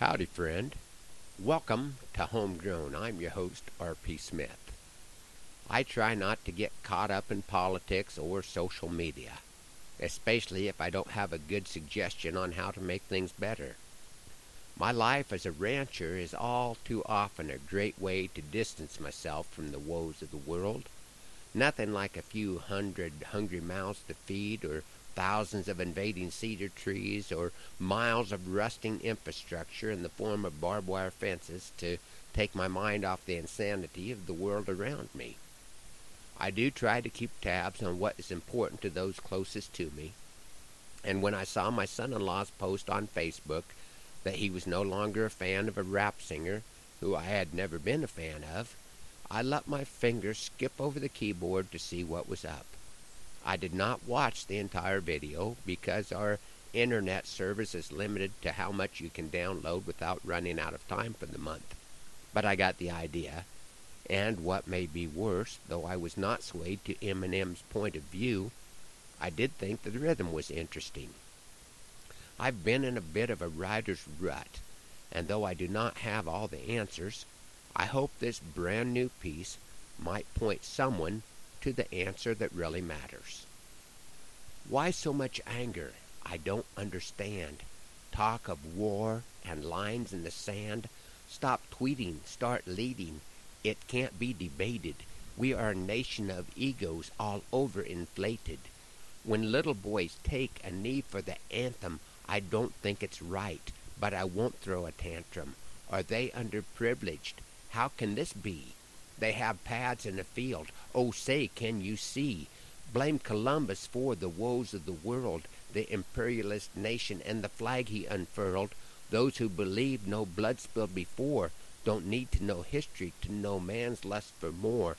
Howdy, friend. Welcome to Homegrown. I'm your host, R.P. Smith. I try not to get caught up in politics or social media, especially if I don't have a good suggestion on how to make things better. My life as a rancher is all too often a great way to distance myself from the woes of the world. Nothing like a few hundred hungry mouths to feed, or thousands of invading cedar trees, or miles of rusting infrastructure in the form of barbed wire fences to take my mind off the insanity of the world around me. I do try to keep tabs on what is important to those closest to me, and when I saw my son-in-law's post on Facebook that he was no longer a fan of a rap singer who I had never been a fan of, I let my finger skip over the keyboard to see what was up. I did not watch the entire video because our internet service is limited to how much you can download without running out of time for the month. But I got the idea, and what may be worse, though I was not swayed to Eminem's point of view, I did think that the rhythm was interesting. I've been in a bit of a writer's rut, and though I do not have all the answers, I hope this brand new piece might point someone to the answer that really matters. Why so much anger? I don't understand. Talk of war and lines in the sand. Stop tweeting, start leading. It can't be debated. We are a nation of egos all over inflated. When little boys take a knee for the anthem, I don't think it's right, but I won't throw a tantrum. Are they underprivileged? How can this be? They have pads in the field. Oh, say, can you see? Blame Columbus for the woes of the world, the imperialist nation, and the flag he unfurled. Those who believe no blood spilled before don't need to know history to know man's lust for more.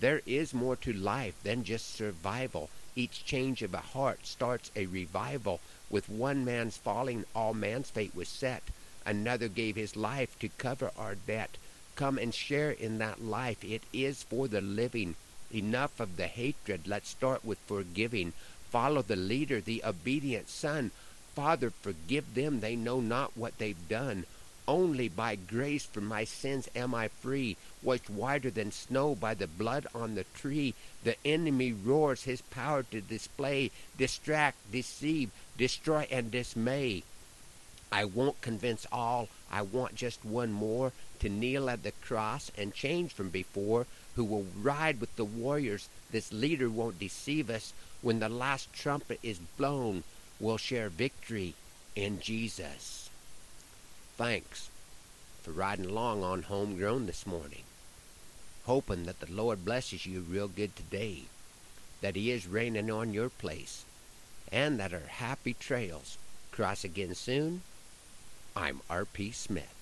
There is more to life than just survival. Each change of a heart starts a revival. With one man's falling, all man's fate was set. Another gave his life to cover our debt. Come and share in that life. It is for the living. Enough of the hatred. Let's start with forgiving. Follow the leader, the obedient son. Father, forgive them. They know not what they've done. Only by grace from my sins am I free. Washed whiter than snow by the blood on the tree. The enemy roars his power to display, distract, deceive, destroy, and dismay. I won't convince all, I want just one more to kneel at the cross and change from before, who will ride with the warriors. This leader won't deceive us. When the last trumpet is blown, we'll share victory in Jesus. Thanks for riding along on Homegrown this morning. Hoping that the Lord blesses you real good today, that He is raining on your place, and that our happy trails cross again soon. I'm R.P. Smith.